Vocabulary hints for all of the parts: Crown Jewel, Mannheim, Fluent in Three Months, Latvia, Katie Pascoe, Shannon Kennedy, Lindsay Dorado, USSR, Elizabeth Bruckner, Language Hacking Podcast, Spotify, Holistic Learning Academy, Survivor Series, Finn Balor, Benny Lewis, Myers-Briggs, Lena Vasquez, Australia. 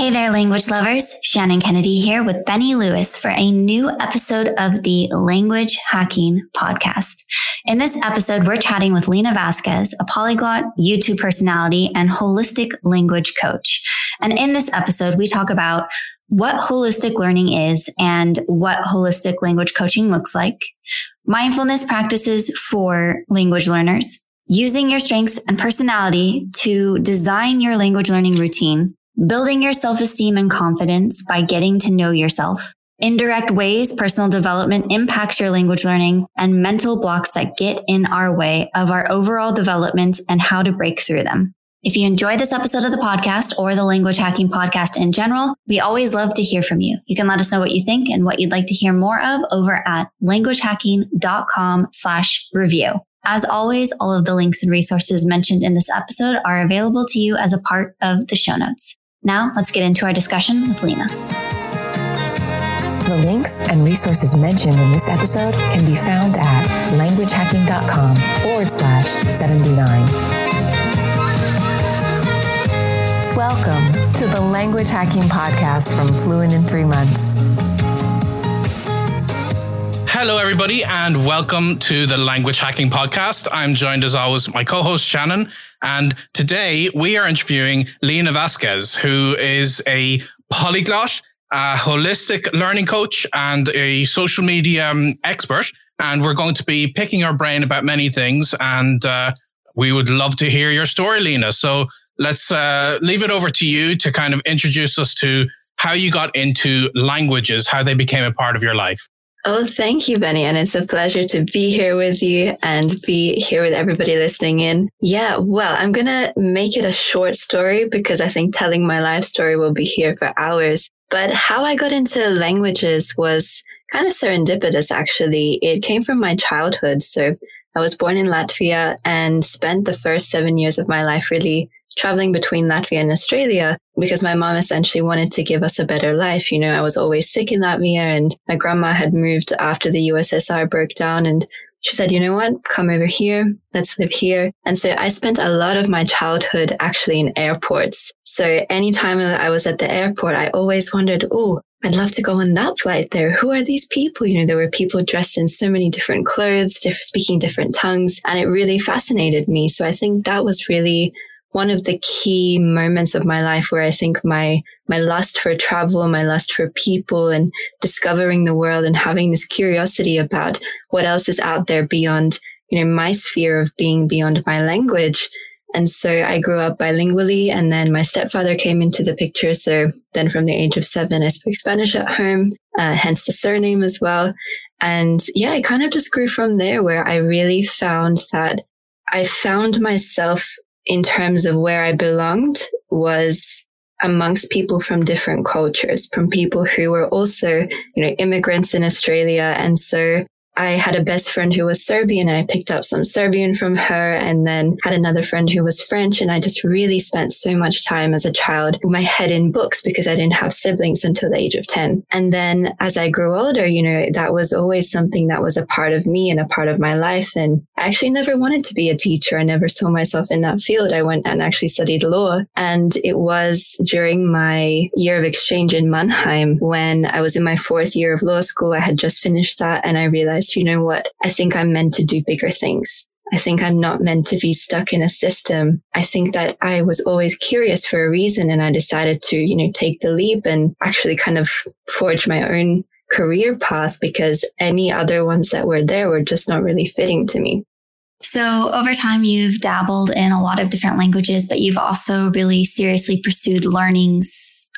Hey there, language lovers. Shannon Kennedy here with Benny Lewis for a new episode of the Language Hacking Podcast. In this episode, we're chatting with Lena Vasquez, a polyglot, YouTube personality, and holistic language coach. And in this episode, we talk about what holistic learning is and what holistic language coaching looks like, mindfulness practices for language learners, using your strengths and personality to design your language learning routine, building your self-esteem and confidence by getting to know yourself, indirect ways personal development impacts your language learning, and mental blocks that get in our way of our overall development and how to break through them. If you enjoy this episode of the podcast or the Language Hacking Podcast in general, we always love to hear from you. You can let us know what you think and what you'd like to hear more of over at languagehacking.com/review. As always, all of the links and resources mentioned in this episode are available to you as a part of the show notes. Now, let's get into our discussion with Lena. The links and resources mentioned in this episode can be found at languagehacking.com/79. Welcome to the Language Hacking Podcast from Fluent in 3 Months. Hello, everybody, and welcome to the Language Hacking Podcast. I'm joined, as always, my co-host, Shannon. And today we are interviewing Lena Vasquez, who is a polyglot, a holistic learning coach, and a social media expert. And we're going to be picking her brain about many things. And we would love to hear your story, Lena. So let's leave it over to you to kind of introduce us to how you got into languages, how they became a part of your life. Oh, thank you, Benny. And it's a pleasure to be here with you and be here with everybody listening in. Yeah, well, I'm going to make it a short story because I think telling my life story will be here for hours. But how I got into languages was kind of serendipitous, actually. It came from my childhood. So I was born in Latvia and spent the first 7 years of my life really traveling between Latvia and Australia because my mom essentially wanted to give us a better life. You know, I was always sick in Latvia and my grandma had moved after the USSR broke down and she said, you know what, come over here, let's live here. And so I spent a lot of my childhood actually in airports. So anytime I was at the airport, I always wondered, oh, I'd love to go on that flight there. Who are these people? You know, there were people dressed in so many different clothes, speaking different tongues, and it really fascinated me. So I think that was really one of the key moments of my life where I think my lust for travel, my lust for people and discovering the world and having this curiosity about what else is out there beyond, you know, my sphere of being beyond my language. And so I grew up bilingually and then my stepfather came into the picture. So then from the age of 7, I spoke Spanish at home, hence the surname as well. And yeah, it kind of just grew from there where I really found that I found myself in terms of where I belonged was amongst people from different cultures, from people who were also, you know, immigrants in Australia. And so I had a best friend who was Serbian and I picked up some Serbian from her and then had another friend who was French. And I just really spent so much time as a child with my head in books because I didn't have siblings until the age of 10. And then as I grew older, you know, that was always something that was a part of me and a part of my life. And I actually never wanted to be a teacher. I never saw myself in that field. I went and actually studied law. And it was during my year of exchange in Mannheim when I was in my 4th year of law school. I had just finished that and I realized, you know what? I think I'm meant to do bigger things. I think I'm not meant to be stuck in a system. I think that I was always curious for a reason. And I decided to, you know, take the leap and actually kind of forge my own career path because any other ones that were there were just not really fitting to me. So over time, you've dabbled in a lot of different languages, but you've also really seriously pursued learning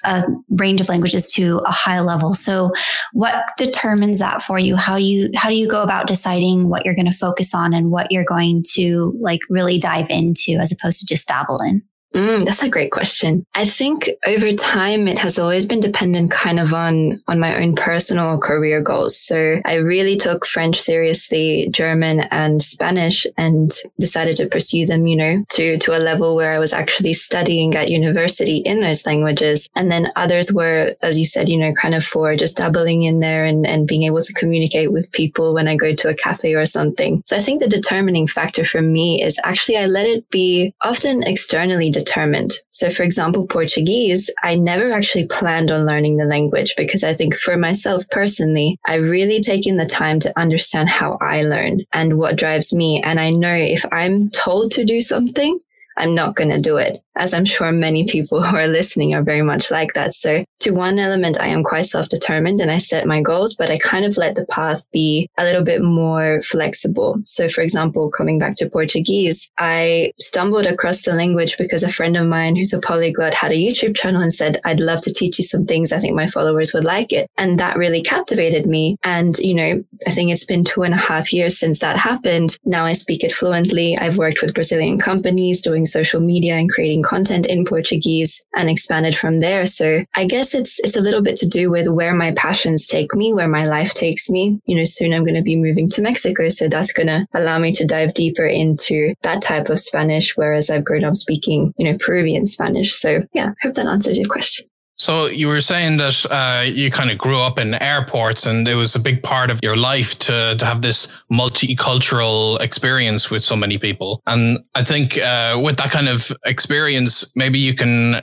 a range of languages to a high level. So what determines that for you? How do you go about deciding what you're going to focus on and what you're going to like really dive into as opposed to just dabble in? That's a great question. I think over time, it has always been dependent kind of on my own personal career goals. So I really took French seriously, German and Spanish, and decided to pursue them, you know, to a level where I was actually studying at university in those languages. And then others were, as you said, you know, kind of for just dabbling in there and being able to communicate with people when I go to a cafe or something. So I think the determining factor for me is actually I let it be often externally determined. determined. So for example, Portuguese, I never actually planned on learning the language because I think for myself personally, I've really taken the time to understand how I learn and what drives me. And I know if I'm told to do something, I'm not going to do it, as I'm sure many people who are listening are very much like that. So to one element, I am quite self-determined and I set my goals, but I kind of let the path be a little bit more flexible. So for example, coming back to Portuguese, I stumbled across the language because a friend of mine who's a polyglot had a YouTube channel and said, I'd love to teach you some things. I think my followers would like it. And that really captivated me. And, you know, I think it's been 2.5 years since that happened. Now I speak it fluently. I've worked with Brazilian companies doing social media and creating content in Portuguese and expanded from there. So I guess it's a little bit to do with where my passions take me, where my life takes me. You know, soon I'm going to be moving to Mexico. So that's going to allow me to dive deeper into that type of Spanish, whereas I've grown up speaking, you know, Peruvian Spanish. So yeah, I hope that answers your question. So you were saying that you kind of grew up in airports and it was a big part of your life to have this multicultural experience with so many people. And I think with that kind of experience, maybe you can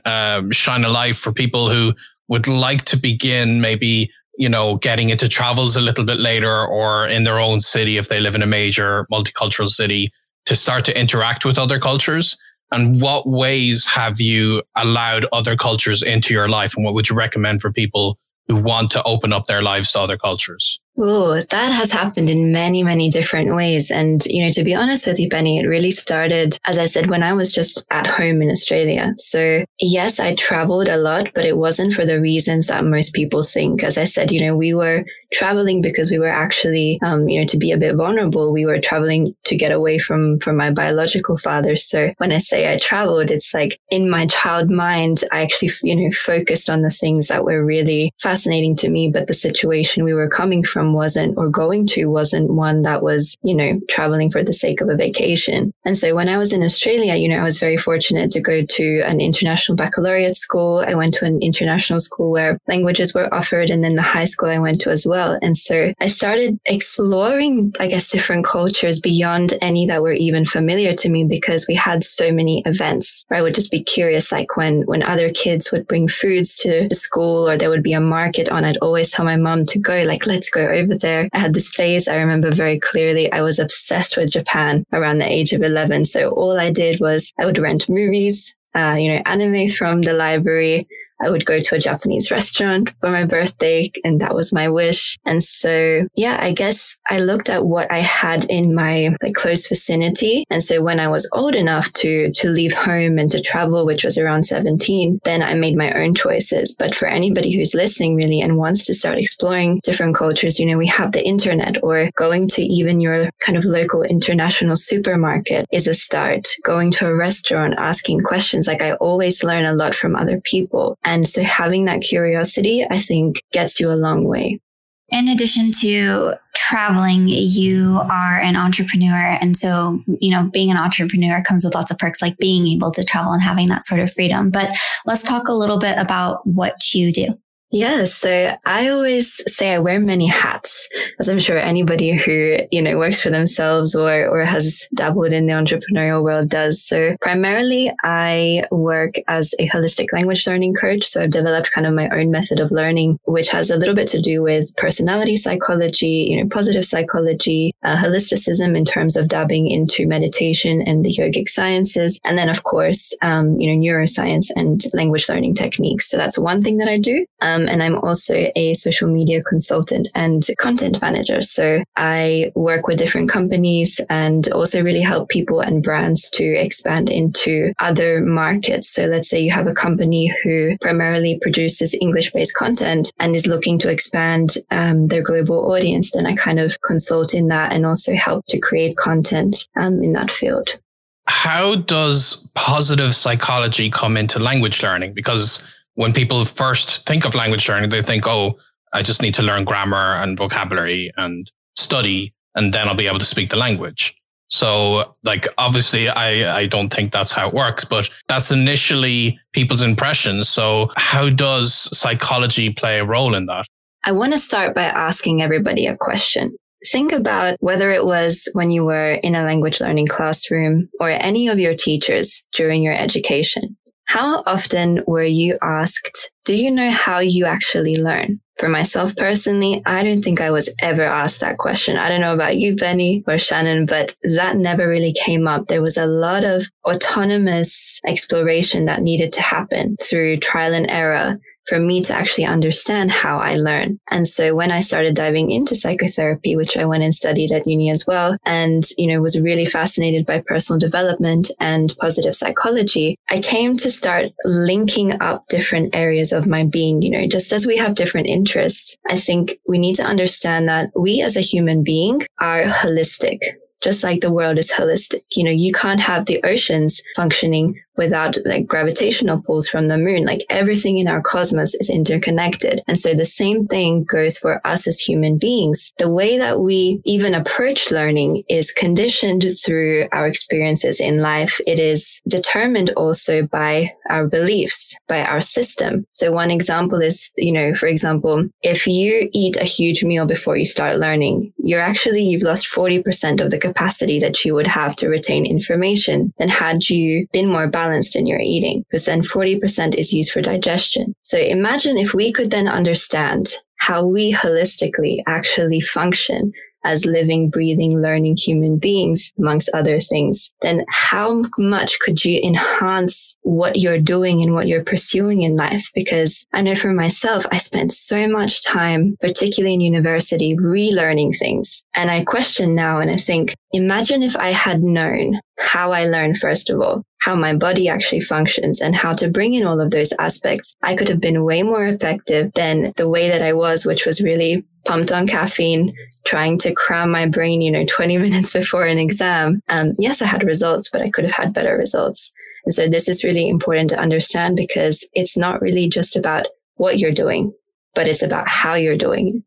shine a light for people who would like to begin maybe, you know, getting into travels a little bit later or in their own city if they live in a major multicultural city to start to interact with other cultures. And what ways have you allowed other cultures into your life? And what would you recommend for people who want to open up their lives to other cultures? Oh, that has happened in many, many different ways. And, you know, to be honest with you, Benny, it really started, as I said, when I was just at home in Australia. So yes, I traveled a lot, but it wasn't for the reasons that most people think. As I said, you know, we were traveling because we were actually, you know, to be a bit vulnerable, we were traveling to get away from my biological father. So when I say I traveled, it's like in my child mind, I actually, you know, focused on the things that were really fascinating to me, but the situation we were coming from wasn't, or going to wasn't one that was, you know, traveling for the sake of a vacation. And so when I was in Australia, you know, I was very fortunate to go to an international baccalaureate school. I went to an international school where languages were offered, and then the high school I went to as well. And so I started exploring, I guess, different cultures beyond any that were even familiar to me because we had so many events where I would just be curious, like when other kids would bring foods to the school or there would be a market on, I'd always tell my mom to go, like, let's go over there. I had this phase, I remember very clearly, I was obsessed with Japan around the age of 11. So all I did was I would rent movies, you know, anime from the library. I would go to a Japanese restaurant for my birthday, and that was my wish. And so, yeah, I guess I looked at what I had in my close vicinity. And so when I was old enough to leave home and to travel, which was around 17, then I made my own choices. But for anybody who's listening really and wants to start exploring different cultures, you know, we have the internet, or going to even your kind of local international supermarket is a start. Going to a restaurant, asking questions. Like, I always learn a lot from other people. And so having that curiosity, I think, gets you a long way. In addition to traveling, you are an entrepreneur. And so, you know, being an entrepreneur comes with lots of perks, like being able to travel and having that sort of freedom. But let's talk a little bit about what you do. Yeah. So I always say I wear many hats, as I'm sure anybody who, you know, works for themselves or has dabbled in the entrepreneurial world does. So primarily I work as a holistic language learning coach. So I've developed kind of my own method of learning, which has a little bit to do with personality psychology, you know, positive psychology, holisticism in terms of dabbing into meditation and the yogic sciences. And then of course, you know, neuroscience and language learning techniques. So that's one thing that I do. And I'm also a social media consultant and content manager. So I work with different companies and also really help people and brands to expand into other markets. So let's say you have a company who primarily produces English-based content and is looking to expand their global audience. Then I kind of consult in that and also help to create content in that field. How does positive psychology come into language learning? Because when people first think of language learning, they think, oh, I just need to learn grammar and vocabulary and study, and then I'll be able to speak the language. So, like, obviously, I don't think that's how it works, but that's initially people's impressions. So how does psychology play a role in that? I want to start by asking everybody a question. Think about whether it was when you were in a language learning classroom or any of your teachers during your education. How often were you asked, do you know how you actually learn? For myself personally, I don't think I was ever asked that question. I don't know about you, Benny or Shannon, but that never really came up. There was a lot of autonomous exploration that needed to happen through trial and error for me to actually understand how I learn. And so when I started diving into psychotherapy, which I went and studied at uni as well, and, was really fascinated by personal development and positive psychology, I came to start linking up different areas of my being, just as we have different interests. I think we need to understand that we as a human being are holistic. Just like the world is holistic. You can't have the oceans functioning without gravitational pulls from the moon. Everything in our cosmos is interconnected. And so the same thing goes for us as human beings. The way that we even approach learning is conditioned through our experiences in life. It is determined also by our beliefs, by our system. So one example is, for example, if you eat a huge meal before you start learning, you've lost 40% of the capacity that you would have to retain information than had you been more balanced in your eating, because then 40% is used for digestion. So imagine if we could then understand how we holistically actually function as living, breathing, learning human beings, amongst other things, then how much could you enhance what you're doing and what you're pursuing in life? Because I know for myself, I spent so much time, particularly in university, relearning things. And I question now and I think, imagine if I had known how I learn, first of all, how my body actually functions and how to bring in all of those aspects. I could have been way more effective than the way that I was, which was really pumped on caffeine, trying to cram my brain, 20 minutes before an exam. Yes, I had results, but I could have had better results. And so this is really important to understand, because it's not really just about what you're doing, but it's about how you're doing it.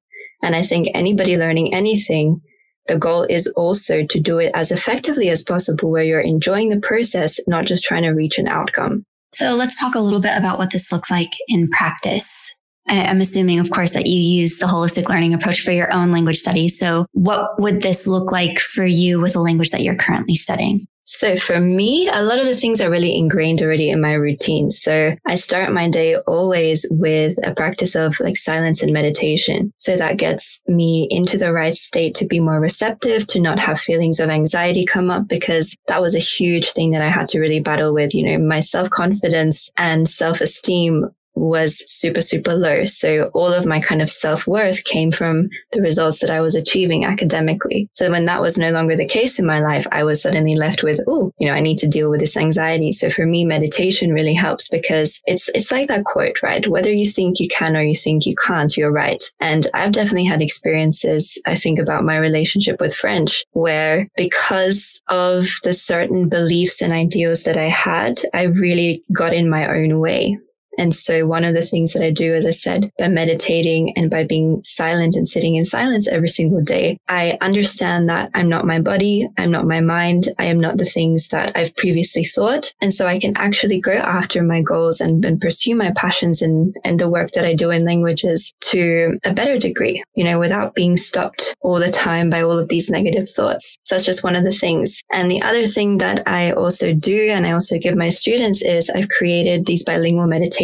And I think anybody learning anything, the goal is also to do it as effectively as possible, where you're enjoying the process, not just trying to reach an outcome. So let's talk a little bit about what this looks like in practice. I'm assuming, of course, that you use the holistic learning approach for your own language study. So what would this look like for you with the language that you're currently studying? So for me, a lot of the things are really ingrained already in my routine. So I start my day always with a practice of silence and meditation. So that gets me into the right state to be more receptive, to not have feelings of anxiety come up, because that was a huge thing that I had to really battle with. My self-confidence and self-esteem was super, super low. So all of my kind of self-worth came from the results that I was achieving academically. So when that was no longer the case in my life, I was suddenly left with, I need to deal with this anxiety. So for me, meditation really helps, because it's like that quote, right? Whether you think you can or you think you can't, you're right. And I've definitely had experiences, I think about my relationship with French, where because of the certain beliefs and ideals that I had, I really got in my own way. And so one of the things that I do, as I said, by meditating and by being silent and sitting in silence every single day, I understand that I'm not my body, I'm not my mind, I am not the things that I've previously thought. And so I can actually go after my goals and pursue my passions and the work that I do in languages to a better degree, without being stopped all the time by all of these negative thoughts. So that's just one of the things. And the other thing that I also do, and I also give my students, is I've created these bilingual meditations.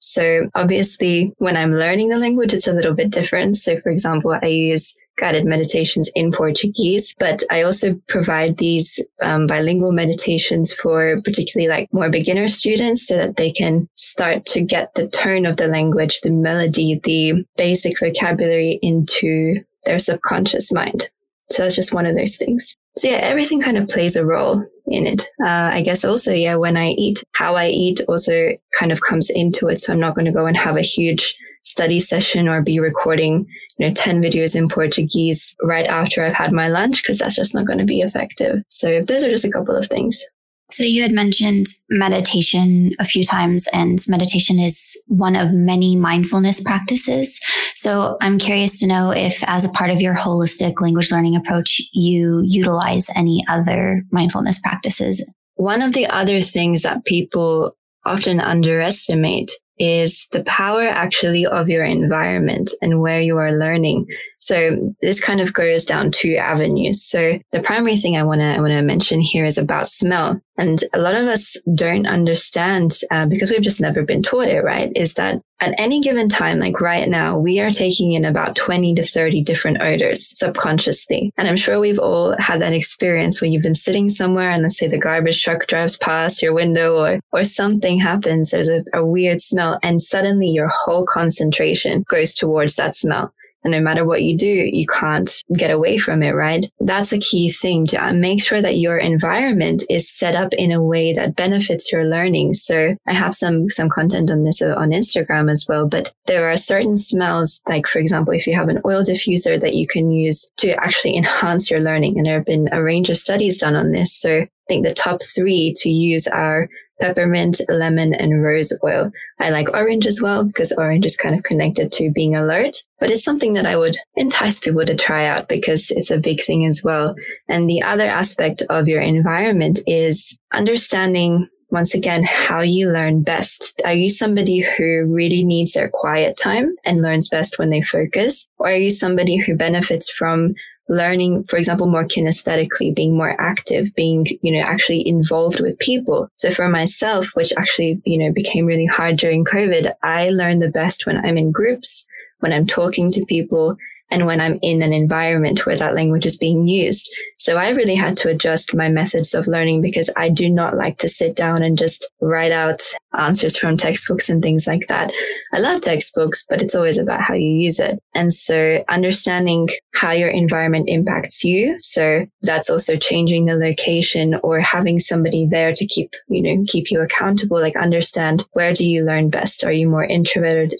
So obviously, when I'm learning the language, it's a little bit different. So for example, I use guided meditations in Portuguese, but I also provide these bilingual meditations for particularly more beginner students, so that they can start to get the tone of the language, the melody, the basic vocabulary into their subconscious mind. So that's just one of those things. So yeah, everything kind of plays a role in it. I guess also, when I eat, how I eat also kind of comes into it. So I'm not going to go and have a huge study session or be recording, 10 videos in Portuguese right after I've had my lunch, because that's just not going to be effective. So those are just a couple of things. So you had mentioned meditation a few times, and meditation is one of many mindfulness practices. So I'm curious to know if, as a part of your holistic language learning approach, you utilize any other mindfulness practices. One of the other things that people often underestimate is the power actually of your environment and where you are learning. So this kind of goes down two avenues. So the primary thing I want to mention here is about smell. And a lot of us don't understand because we've just never been taught it, right? Is that at any given time, like right now, we are taking in about 20 to 30 different odors subconsciously. And I'm sure we've all had that experience where you've been sitting somewhere and let's say the garbage truck drives past your window or something happens. There's a weird smell and suddenly your whole concentration goes towards that smell. And no matter what you do, you can't get away from it, right? That's a key thing to make sure that your environment is set up in a way that benefits your learning. So I have some content on this on Instagram as well, but there are certain smells, like for example, if you have an oil diffuser that you can use to actually enhance your learning. And there have been a range of studies done on this. So I think the top three to use are peppermint, lemon, and rose oil. I like orange as well because orange is kind of connected to being alert, but it's something that I would entice people to try out because it's a big thing as well. And the other aspect of your environment is understanding, once again, how you learn best. Are you somebody who really needs their quiet time and learns best when they focus? Or are you somebody who benefits from learning, for example, more kinesthetically, being more active, being, actually involved with people? So for myself, which actually, became really hard during COVID, I learn the best when I'm in groups, when I'm talking to people, and when I'm in an environment where that language is being used. So I really had to adjust my methods of learning because I do not like to sit down and just write out answers from textbooks and things like that. I love textbooks, but it's always about how you use it. And so understanding how your environment impacts you. So that's also changing the location or having somebody there to keep you accountable. Like understand, where do you learn best? Are you more introverted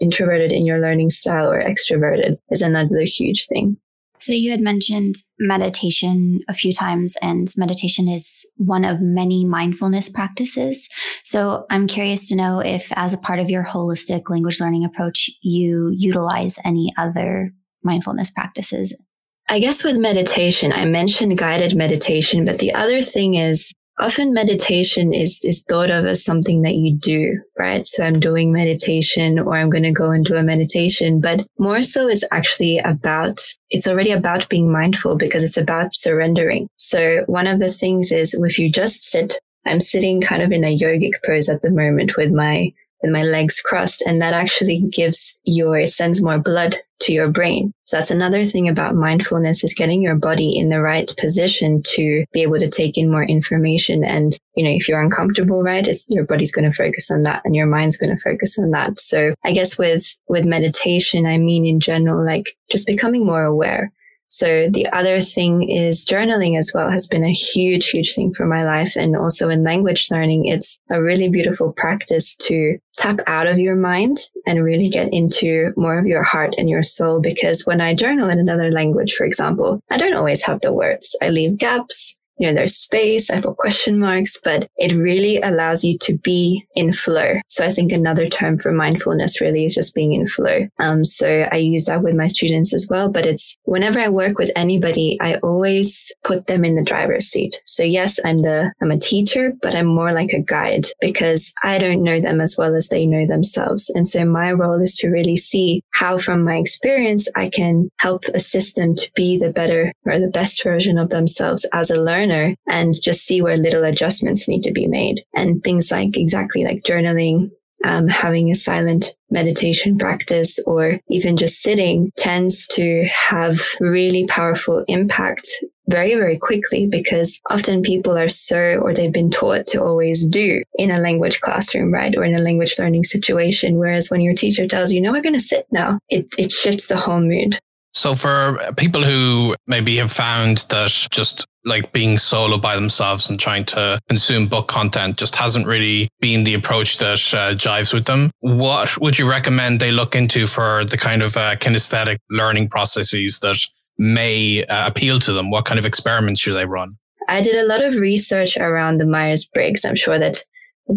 in your learning style or extroverted is another huge thing. So you had mentioned meditation a few times, and meditation is one of many mindfulness practices. So I'm curious to know if, as a part of your holistic language learning approach, you utilize any other mindfulness practices. I guess with meditation, I mentioned guided meditation, but the other thing is, often meditation is thought of as something that you do, right? So I'm doing meditation or I'm going to go and do a meditation, but more so it's actually about, it's already about being mindful because it's about surrendering. So one of the things is if you just sit, I'm sitting kind of in a yogic pose at the moment with my legs crossed, and that actually sends more blood to your brain. So that's another thing about mindfulness, is getting your body in the right position to be able to take in more information. And, if you're uncomfortable, right, your body's going to focus on that and your mind's going to focus on that. So I guess with meditation, I mean, in general, like just becoming more aware. So the other thing is journaling as well has been a huge, huge thing for my life. And also in language learning, it's a really beautiful practice to tap out of your mind and really get into more of your heart and your soul. Because when I journal in another language, for example, I don't always have the words. I leave gaps. There's space, I put question marks, but it really allows you to be in flow. So I think another term for mindfulness really is just being in flow. So I use that with my students as well, but it's whenever I work with anybody, I always put them in the driver's seat. So yes, I'm a teacher, but I'm more like a guide because I don't know them as well as they know themselves. And so my role is to really see how from my experience, I can help assist them to be the better or the best version of themselves as a learner. And just see where little adjustments need to be made. And things like exactly like journaling, having a silent meditation practice, or even just sitting tends to have really powerful impact very, very quickly, because often people are they've been taught to always do in a language classroom, right? Or in a language learning situation. Whereas when your teacher tells you, no, we're going to sit now, it shifts the whole mood. So for people who maybe have found that just like being solo by themselves and trying to consume book content just hasn't really been the approach that jives with them, what would you recommend they look into for the kind of kinesthetic learning processes that may appeal to them? What kind of experiments should they run? I did a lot of research around the Myers-Briggs. I'm sure that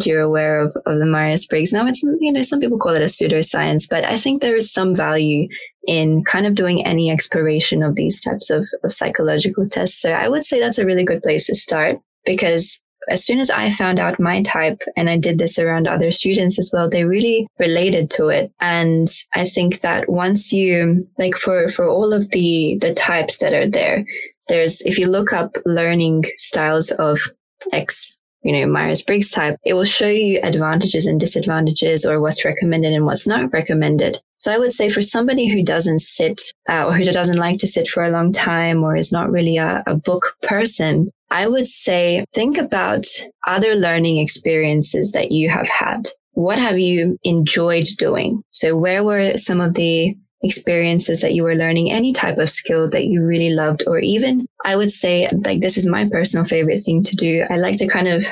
you're aware of the Myers-Briggs. Now it's, some people call it a pseudoscience, but I think there is some value in kind of doing any exploration of these types of psychological tests. So I would say that's a really good place to start, because As soon as I found out my type, and I did this around other students as well, they really related to it. And I think that once you, like for all of the types that are there, there's, if you look up learning styles of X, Myers-Briggs type, it will show you advantages and disadvantages, or what's recommended and what's not recommended. So I would say for somebody who doesn't sit or who doesn't like to sit for a long time, or is not really a book person, I would say think about other learning experiences that you have had. What have you enjoyed doing? So where were some of the experiences that you were learning any type of skill that you really loved? Or even, I would say, like, this is my personal favorite thing to do. I like to kind of,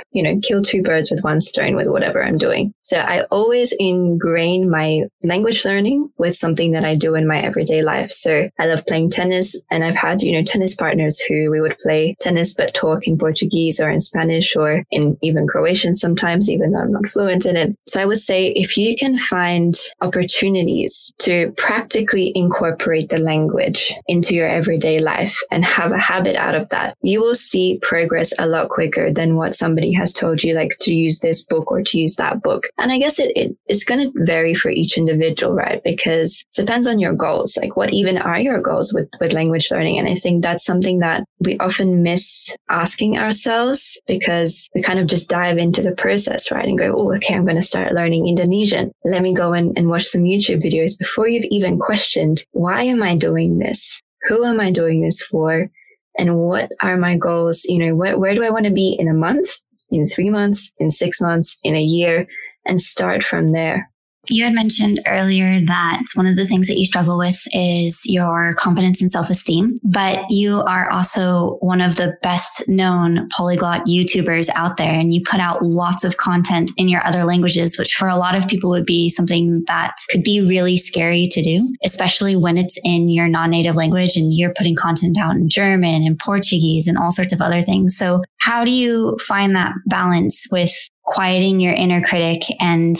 kill two birds with one stone with whatever I'm doing. So I always ingrain my language learning with something that I do in my everyday life. So I love playing tennis, and I've had, tennis partners who we would play tennis but talk in Portuguese or in Spanish or in even Croatian sometimes, even though I'm not fluent in it. So I would say if you can find opportunities to practically incorporate the language into your everyday life and have a habit out of that, you will see progress a lot quicker than what somebody has told you, like to use this book or to use that book. And I guess it's going to vary for each individual, right? Because it depends on your goals. Like, what even are your goals with language learning? And I think that's something that we often miss asking ourselves, because we kind of just dive into the process, right? And go, oh, okay, I'm going to start learning Indonesian. Let me go and watch some YouTube videos before you've even questioned, why am I doing this? Who am I doing this for? And what are my goals? Where do I want to be in a month, in 3 months, in 6 months, in a year? And start from there. You had mentioned earlier that one of the things that you struggle with is your confidence and self-esteem, but you are also one of the best known polyglot YouTubers out there, and you put out lots of content in your other languages, which for a lot of people would be something that could be really scary to do, especially when it's in your non-native language and you're putting content out in German and Portuguese and all sorts of other things. So how do you find that balance with quieting your inner critic and,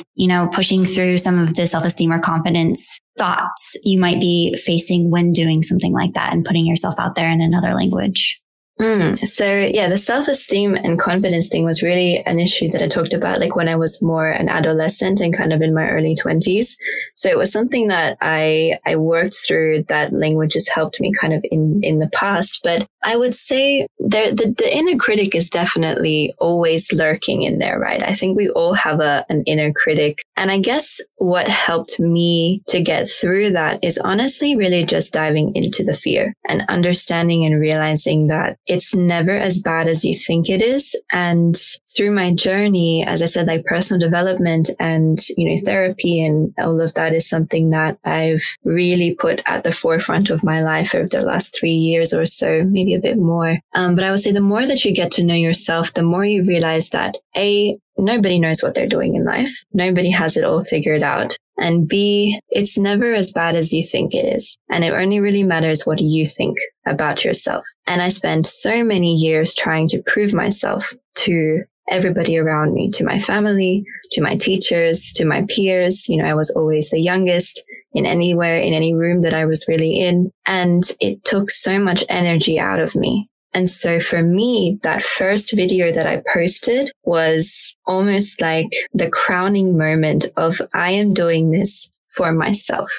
pushing through some of the self-esteem or confidence thoughts you might be facing when doing something like that and putting yourself out there in another language? So the self-esteem and confidence thing was really an issue that I talked about, like when I was more an adolescent and kind of in my early 20s. So it was something that I worked through, that language has helped me kind of in the past. But I would say the inner critic is definitely always lurking in there, right? I think we all have an inner critic. And I guess what helped me to get through that is honestly really just diving into the fear and understanding and realizing that it's never as bad as you think it is. And through my journey, as I said, like personal development and, therapy and all of that is something that I've really put at the forefront of my life over the last 3 years or so, maybe a bit more. But I would say the more that you get to know yourself, the more you realize that A, nobody knows what they're doing in life. Nobody has it all figured out. And B, it's never as bad as you think it is. And it only really matters what you think about yourself. And I spent so many years trying to prove myself to everybody around me, to my family, to my teachers, to my peers. I was always the youngest in anywhere, in any room that I was really in. And it took so much energy out of me. And so for me, that first video that I posted was almost like the crowning moment of, I am doing this for myself.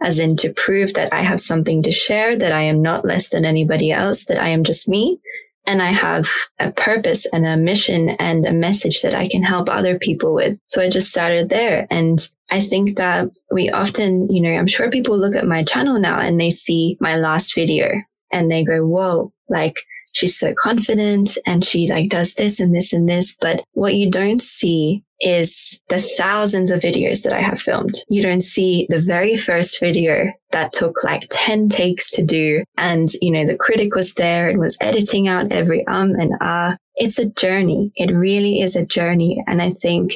As in, to prove that I have something to share, that I am not less than anybody else, that I am just me. And I have a purpose and a mission and a message that I can help other people with. So I just started there. And I think that we often, I'm sure people look at my channel now and they see my last video and they go, whoa, like, she's so confident and she like does this and this and this. But what you don't see is the thousands of videos that I have filmed. You don't see the very first video that took like 10 takes to do. And, the critic was there and was editing out every and ah. It's a journey. It really is a journey. And I think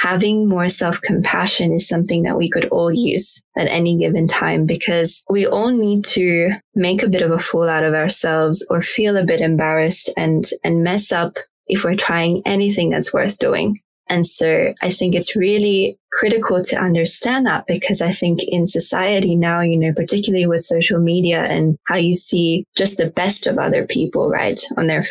having more self-compassion is something that we could all use at any given time, because we all need to make a bit of a fool out of ourselves or feel a bit embarrassed and mess up if we're trying anything that's worth doing. And so I think it's really critical to understand that, because I think in society now, particularly with social media and how you see just the best of other people, right? On their,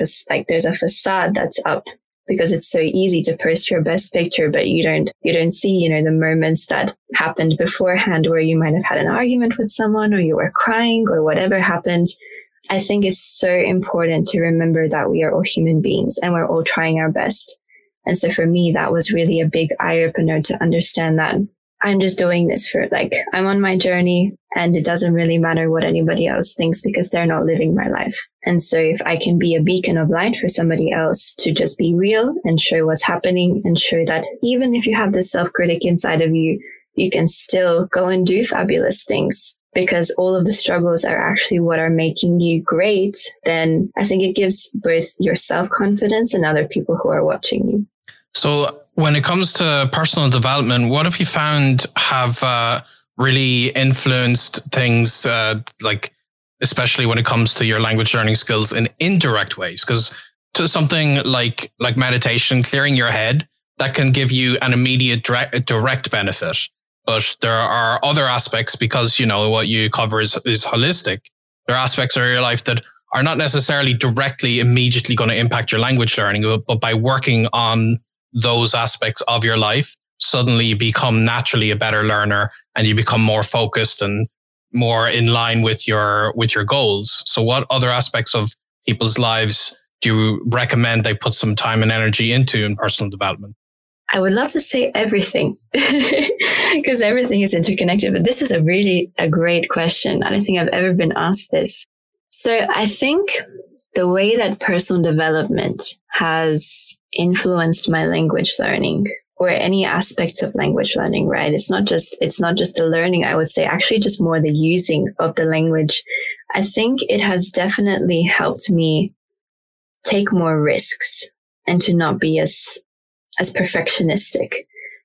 there's a facade that's up. because it's so easy to post your best picture, but you don't see, the moments that happened beforehand where you might have had an argument with someone or you were crying or whatever happened. I think it's so important to remember that we are all human beings and we're all trying our best. And so for me, that was really a big eye-opener to understand that I'm just doing this I'm on my journey and it doesn't really matter what anybody else thinks because they're not living my life. And so if I can be a beacon of light for somebody else to just be real and show what's happening and show that even if you have this self-critic inside of you, you can still go and do fabulous things. Because all of the struggles are actually what are making you great, then I think it gives both your self-confidence and other people who are watching you. So when it comes to personal development, what have you found have really influenced things, especially when it comes to your language learning skills in indirect ways? Because to something like meditation, clearing your head, that can give you an immediate direct benefit. But there are other aspects because, what you cover is holistic. There are aspects of your life that are not necessarily directly, immediately going to impact your language learning, but by working on those aspects of your life, suddenly you become naturally a better learner and you become more focused and more in line with your goals. So what other aspects of people's lives do you recommend they put some time and energy into in personal development? I would love to say everything because everything is interconnected, but this is a really great question. I don't think I've ever been asked this. So I think the way that personal development has influenced my language learning or any aspects of language learning, right? It's not just the learning. I would say actually just more the using of the language. I think it has definitely helped me take more risks and to not be as perfectionistic,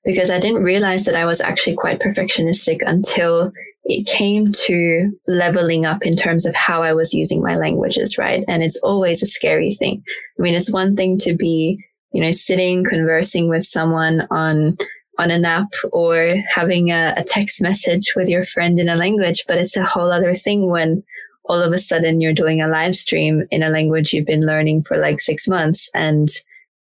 because I didn't realize that I was actually quite perfectionistic until it came to leveling up in terms of how I was using my languages, right? And it's always a scary thing. I mean, it's one thing to be, sitting, conversing with someone on an app or having a text message with your friend in a language, but it's a whole other thing when all of a sudden you're doing a live stream in a language you've been learning for 6 months and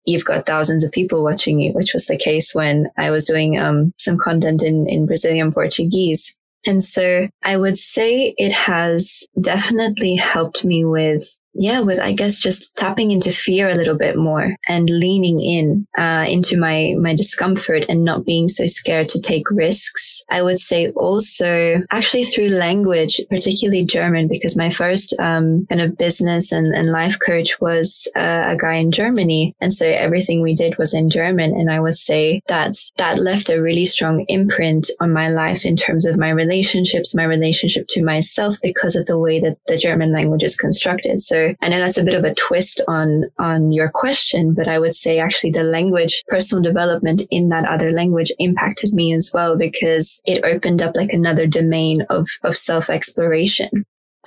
you've got thousands of people watching you, which was the case when I was doing some content in Brazilian Portuguese. And so I would say it has definitely helped me with I guess just tapping into fear a little bit more and leaning in into my discomfort and not being so scared to take risks. I would say also actually through language, particularly German, because my first kind of business and life coach was a guy in Germany. And so everything we did was in German. And I would say that left a really strong imprint on my life in terms of my relationships, my relationship to myself because of the way that the German language is constructed. So I know that's a bit of a twist on your question, but I would say actually the language, personal development in that other language impacted me as well because it opened up another domain of self-exploration.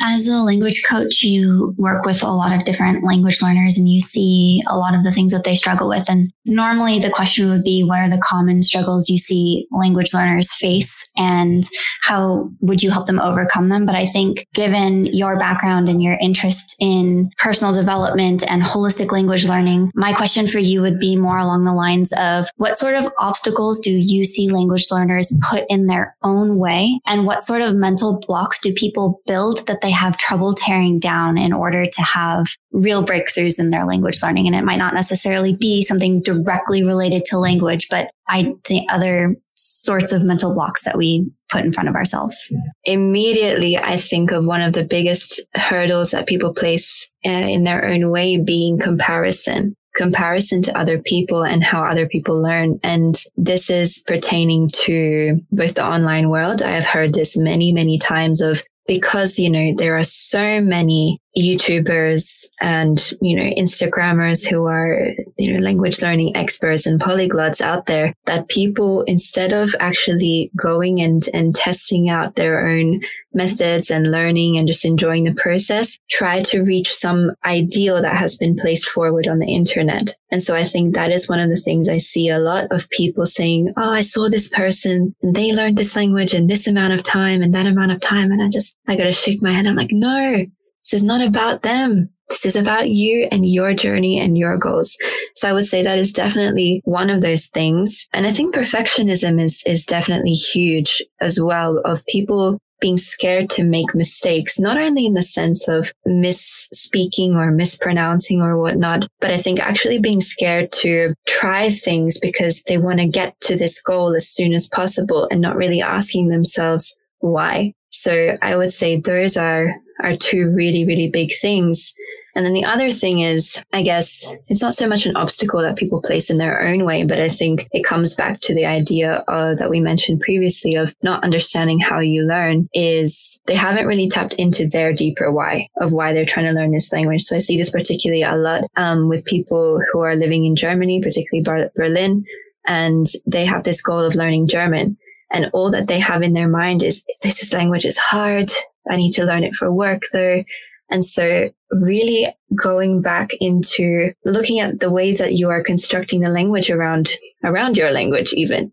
As a language coach, you work with a lot of different language learners and you see a lot of the things that they struggle with. And normally the question would be, what are the common struggles you see language learners face and how would you help them overcome them? But I think given your background and your interest in personal development and holistic language learning, my question for you would be more along the lines of what sort of obstacles do you see language learners put in their own way? And what sort of mental blocks do people build that they have trouble tearing down in order to have real breakthroughs in their language learning? And it might not necessarily be something directly related to language, but I think other sorts of mental blocks that we put in front of ourselves. Immediately, I think of one of the biggest hurdles that people place in their own way being comparison to other people and how other people learn. And this is pertaining to both the online world. I have heard this many, many times of, because, there are so many YouTubers and, Instagrammers who are, language learning experts and polyglots out there that people, instead of actually going and testing out their own methods and learning and just enjoying the process, try to reach some ideal that has been placed forward on the internet. And so I think that is one of the things I see a lot of people saying, oh, I saw this person and they learned this language in this amount of time and that amount of time. And I got to shake my head. I'm like, no. This is not about them. This is about you and your journey and your goals. So I would say that is definitely one of those things. And I think perfectionism is definitely huge as well, of people being scared to make mistakes, not only in the sense of misspeaking or mispronouncing or whatnot, but I think actually being scared to try things because they want to get to this goal as soon as possible and not really asking themselves why. So I would say those are two really, really big things. And then the other thing is, I guess it's not so much an obstacle that people place in their own way, but I think it comes back to the idea that we mentioned previously of not understanding how you learn, is they haven't really tapped into their deeper why of why they're trying to learn this language. So I see this particularly a lot with people who are living in Germany, particularly Berlin, and they have this goal of learning German. And all that they have in their mind is, this language is hard. I need to learn it for work though. And so really going back into looking at the way that you are constructing the language around your language even,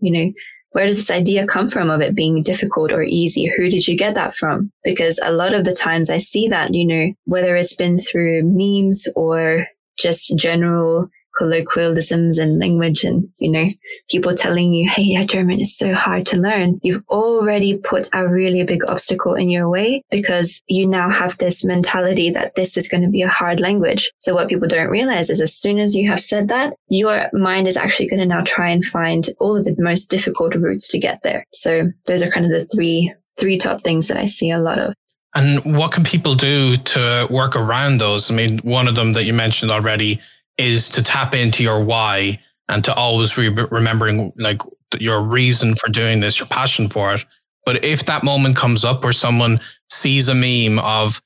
where does this idea come from of it being difficult or easy? Who did you get that from? Because a lot of the times I see that, whether it's been through memes or just general colloquialisms and language and, people telling you, hey, yeah, German is so hard to learn. You've already put a really big obstacle in your way because you now have this mentality that this is going to be a hard language. So what people don't realize is as soon as you have said that, your mind is actually going to now try and find all of the most difficult routes to get there. So those are kind of the three top things that I see a lot of. And what can people do to work around those? I mean, one of them that you mentioned already is to tap into your why and to always remembering like your reason for doing this, your passion for it. But if that moment comes up where someone sees a meme of,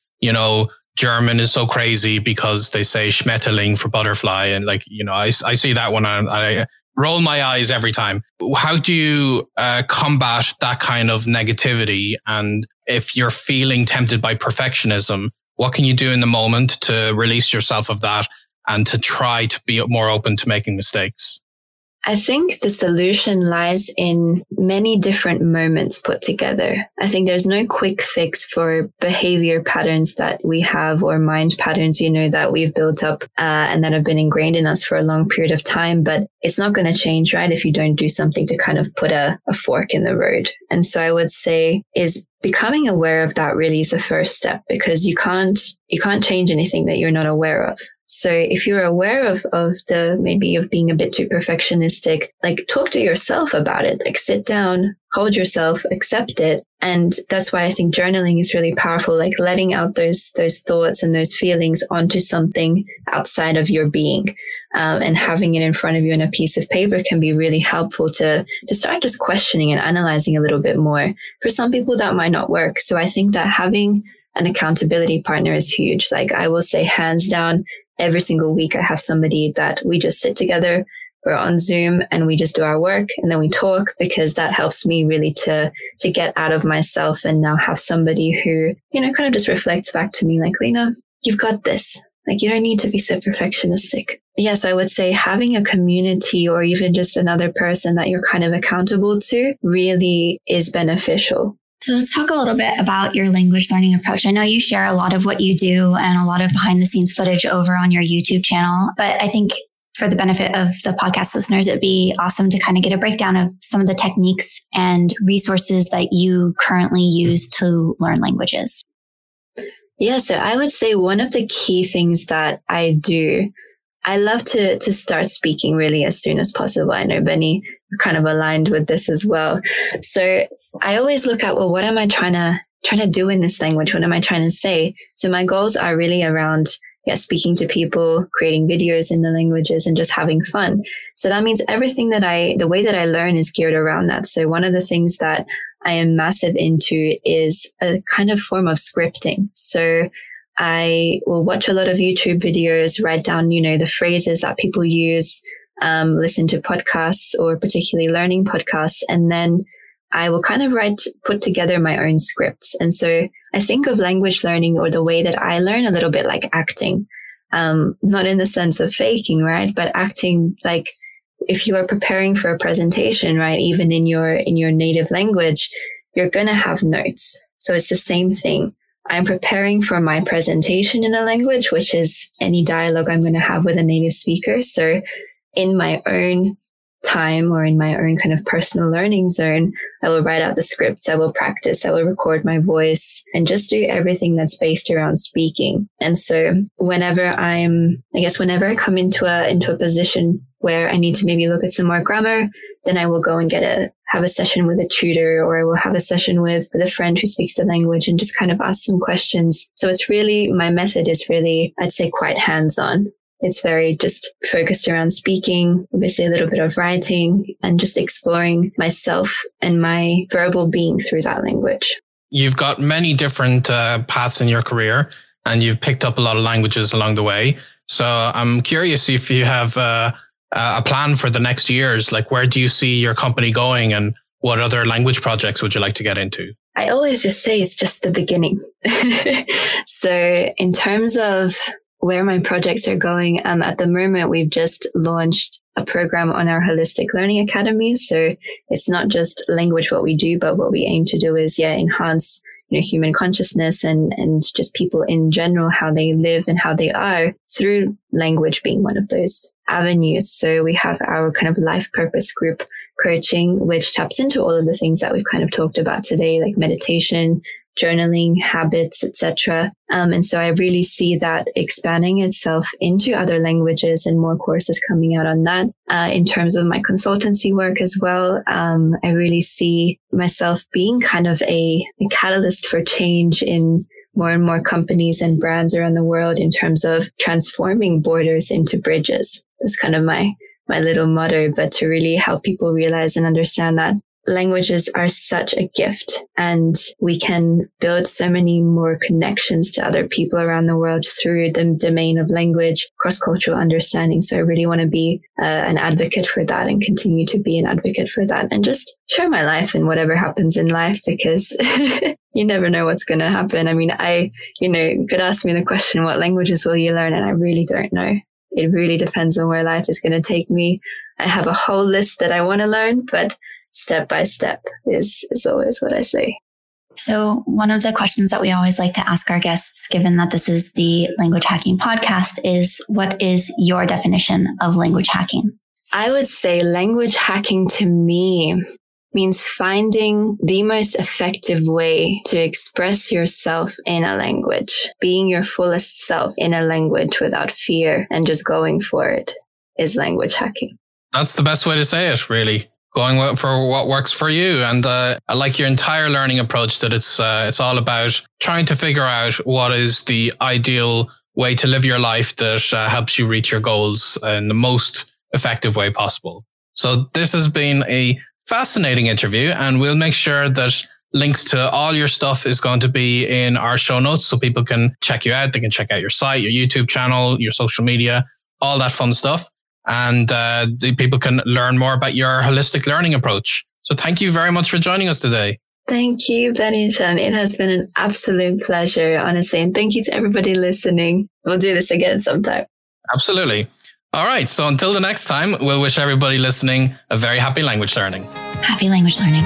German is so crazy because they say Schmetterling for butterfly. And I see that one and I roll my eyes every time. How do you combat that kind of negativity? And if you're feeling tempted by perfectionism, what can you do in the moment to release yourself of that and to try to be more open to making mistakes? I think the solution lies in many different moments put together. I think there's no quick fix for behavior patterns that we have or mind patterns, that we've built up and that have been ingrained in us for a long period of time. But it's not going to change, right, if you don't do something to kind of put a fork in the road. And so I would say is becoming aware of that really is the first step, because you can't change anything that you're not aware of. So if you're aware of being a bit too perfectionistic, like talk to yourself about it, like sit down, hold yourself, accept it. And that's why I think journaling is really powerful, like letting out those thoughts and those feelings onto something outside of your being. And having it in front of you in a piece of paper can be really helpful to start just questioning and analyzing a little bit more. For some people that might not work. So I think that having an accountability partner is huge. Like I will say hands down, every single week I have somebody that we just sit together, we're on Zoom and we just do our work and then we talk, because that helps me really to get out of myself and now have somebody who, kind of just reflects back to me like, Lena, you've got this. Like you don't need to be so perfectionistic. Yes, I would say having a community or even just another person that you're kind of accountable to really is beneficial. So let's talk a little bit about your language learning approach. I know you share a lot of what you do and a lot of behind the scenes footage over on your YouTube channel, but I think for the benefit of the podcast listeners, it'd be awesome to kind of get a breakdown of some of the techniques and resources that you currently use to learn languages. Yeah, so I would say one of the key things that I do, I love to start speaking really as soon as possible. I know Benny kind of aligned with this as well. So I always look at, well, what am I trying to do in this language? What am I trying to say? So my goals are really around speaking to people, creating videos in the languages and just having fun. So that means everything that the way that I learn is geared around that. So one of the things that I am massive into is a kind of form of scripting. So I will watch a lot of YouTube videos, write down, the phrases that people use, listen to podcasts or particularly learning podcasts. And then I will kind of put together my own scripts. And so I think of language learning or the way that I learn a little bit like acting, not in the sense of faking, right? But acting like if you are preparing for a presentation, right? Even in your native language, you're going to have notes. So it's the same thing. I'm preparing for my presentation in a language, which is any dialogue I'm going to have with a native speaker. So in my own time or in my own kind of personal learning zone, I will write out the scripts, I will practice, I will record my voice and just do everything that's based around speaking. And so whenever I come into a position where I need to maybe look at some more grammar, then I will go and have a session with a tutor, or I will have a session with a friend who speaks the language and just kind of ask some questions. So it's really, my method is really, I'd say, quite hands-on. It's very just focused around speaking, obviously a little bit of writing, and just exploring myself and my verbal being through that language. You've got many different paths in your career, and you've picked up a lot of languages along the way. So I'm curious if you have a plan for the next years. Like, where do you see your company going, and what other language projects would you like to get into? I always just say it's just the beginning. So in terms of where my projects are going, at the moment, we've just launched a program on our Holistic Learning Academy. So it's not just language, what we do, but what we aim to do is, enhance, human consciousness and just people in general, how they live and how they are through language being one of those avenues. So we have our kind of life purpose group coaching, which taps into all of the things that we've kind of talked about today, like meditation, journaling, habits, etc. And so I really see that expanding itself into other languages and more courses coming out on that. In terms of my consultancy work as well, I really see myself being kind of a catalyst for change in more and more companies and brands around the world in terms of transforming borders into bridges. That's kind of my little motto, but to really help people realize and understand that languages are such a gift, and we can build so many more connections to other people around the world through the domain of language, cross-cultural understanding. So I really want to be an advocate for that and continue to be an advocate for that and just share my life and whatever happens in life, because you never know what's going to happen. I mean, you could ask me the question, what languages will you learn? And I really don't know. It really depends on where life is going to take me. I have a whole list that I want to learn, but step by step is always what I say. So one of the questions that we always like to ask our guests, given that this is the Language Hacking Podcast, is what is your definition of language hacking? I would say language hacking to me means finding the most effective way to express yourself in a language, being your fullest self in a language without fear and just going for it is language hacking. That's the best way to say it, really. Going for what works for you. And I like your entire learning approach, that it's all about trying to figure out what is the ideal way to live your life that helps you reach your goals in the most effective way possible. So this has been a fascinating interview, and we'll make sure that links to all your stuff is going to be in our show notes so people can check you out. They can check out your site, your YouTube channel, your social media, all that fun stuff. And the people can learn more about your holistic learning approach. So thank you very much for joining us today. Thank you, Benny and Shannon. It has been an absolute pleasure, honestly. And thank you to everybody listening. We'll do this again sometime. Absolutely. All right. So until the next time, we'll wish everybody listening a very happy language learning. Happy language learning.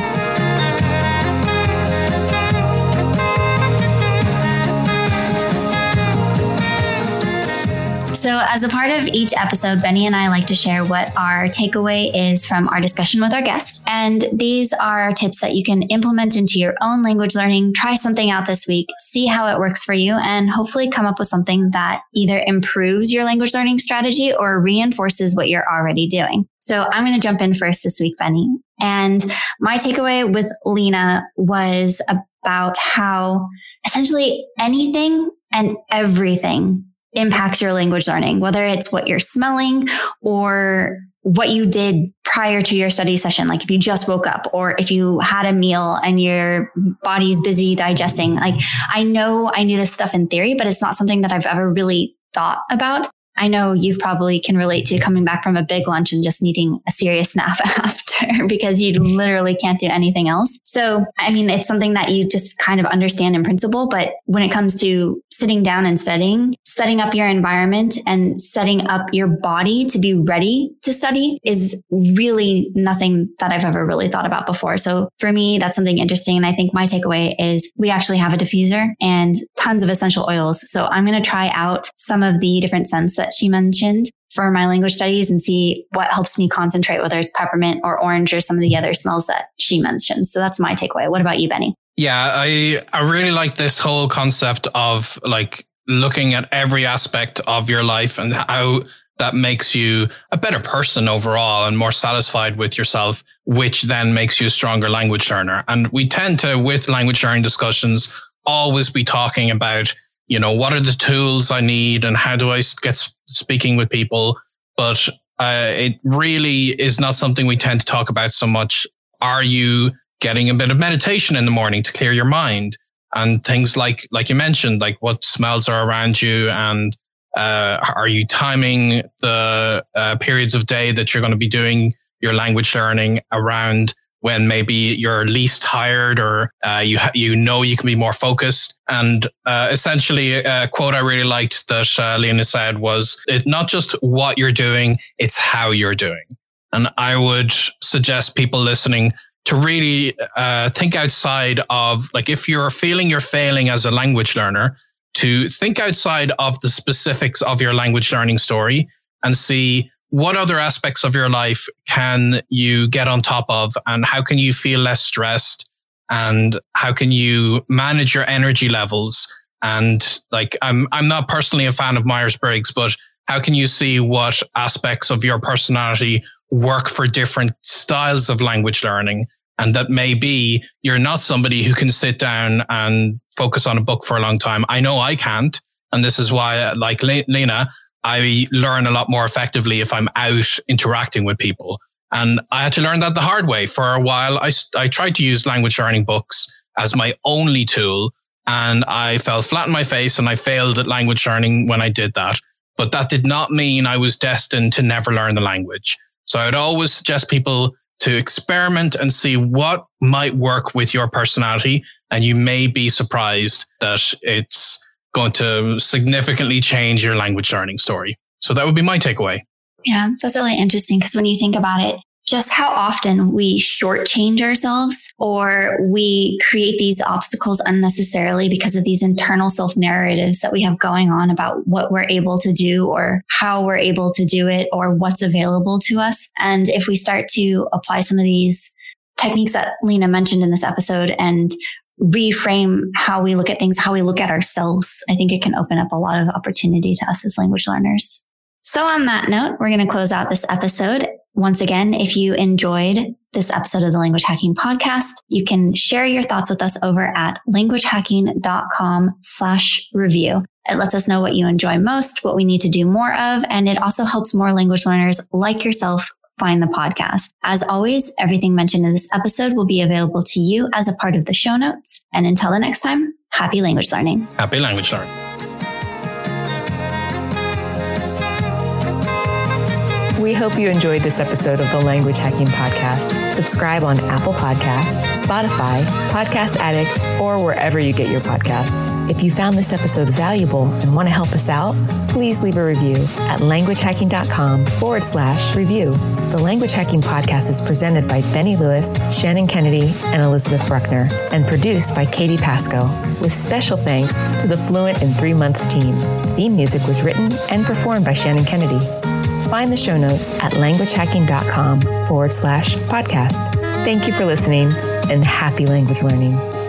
So as a part of each episode, Benny and I like to share what our takeaway is from our discussion with our guest. And these are tips that you can implement into your own language learning. Try something out this week, see how it works for you, and hopefully come up with something that either improves your language learning strategy or reinforces what you're already doing. So I'm going to jump in first this week, Benny. And my takeaway with Lena was about how essentially anything and everything impacts your language learning, whether it's what you're smelling or what you did prior to your study session. Like if you just woke up or if you had a meal and your body's busy digesting. Like I knew this stuff in theory, but it's not something that I've ever really thought about. I know you probably can relate to coming back from a big lunch and just needing a serious nap after because you literally can't do anything else. So, I mean, it's something that you just kind of understand in principle. But when it comes to sitting down and studying, setting up your environment and setting up your body to be ready to study is really nothing that I've ever really thought about before. So for me, that's something interesting. And I think my takeaway is we actually have a diffuser and tons of essential oils. So I'm going to try out some of the different scents that she mentioned for my language studies and see what helps me concentrate, whether it's peppermint or orange or some of the other smells that she mentioned. So that's my takeaway. What about you, Benny? Yeah, I really like this whole concept of like looking at every aspect of your life and how that makes you a better person overall and more satisfied with yourself, which then makes you a stronger language learner. And we tend to, with language learning discussions, always be talking about, you know, what are the tools I need and how do I get speaking with people? But it really is not something we tend to talk about so much. Are you getting a bit of meditation in the morning to clear your mind? And things like you mentioned, like what smells are around you and are you timing the periods of day that you're going to be doing your language learning around when maybe you're least tired or you can be more focused. And essentially a quote I really liked that Lena said was, it's not just what you're doing, it's how you're doing. And I would suggest people listening to really think outside of, like, if you're feeling you're failing as a language learner, to think outside of the specifics of your language learning story and see what other aspects of your life can you get on top of and how can you feel less stressed and how can you manage your energy levels? And like, I'm not personally a fan of Myers-Briggs, but how can you see what aspects of your personality work for different styles of language learning? And that maybe you're not somebody who can sit down and focus on a book for a long time. I know I can't. And this is why, like Lena, I learn a lot more effectively if I'm out interacting with people. And I had to learn that the hard way. For a while, I tried to use language learning books as my only tool, and I fell flat on my face and I failed at language learning when I did that. But that did not mean I was destined to never learn the language. So I would always suggest people to experiment and see what might work with your personality. And you may be surprised that it's going to significantly change your language learning story. So that would be my takeaway. Yeah, that's really interesting because when you think about it, just how often we shortchange ourselves or we create these obstacles unnecessarily because of these internal self-narratives that we have going on about what we're able to do or how we're able to do it or what's available to us. And if we start to apply some of these techniques that Lena mentioned in this episode and reframe how we look at things, how we look at ourselves, I think it can open up a lot of opportunity to us as language learners. So on that note, we're going to close out this episode. Once again, if you enjoyed this episode of the Language Hacking Podcast, you can share your thoughts with us over at languagehacking.com/review. It lets us know what you enjoy most, what we need to do more of, and it also helps more language learners like yourself find the podcast. As always, everything mentioned in this episode will be available to you as a part of the show notes. And until the next time, happy language learning. Happy language learning. We hope you enjoyed this episode of the Language Hacking Podcast. Subscribe on Apple Podcasts, Spotify, Podcast Addict, or wherever you get your podcasts. If you found this episode valuable and want to help us out, please leave a review at languagehacking.com/review. The Language Hacking Podcast is presented by Benny Lewis, Shannon Kennedy, and Elizabeth Bruckner, and produced by Katie Pascoe, with special thanks to the Fluent in 3 Months team. Theme music was written and performed by Shannon Kennedy. Find the show notes at languagehacking.com/podcast. Thank you for listening and happy language learning.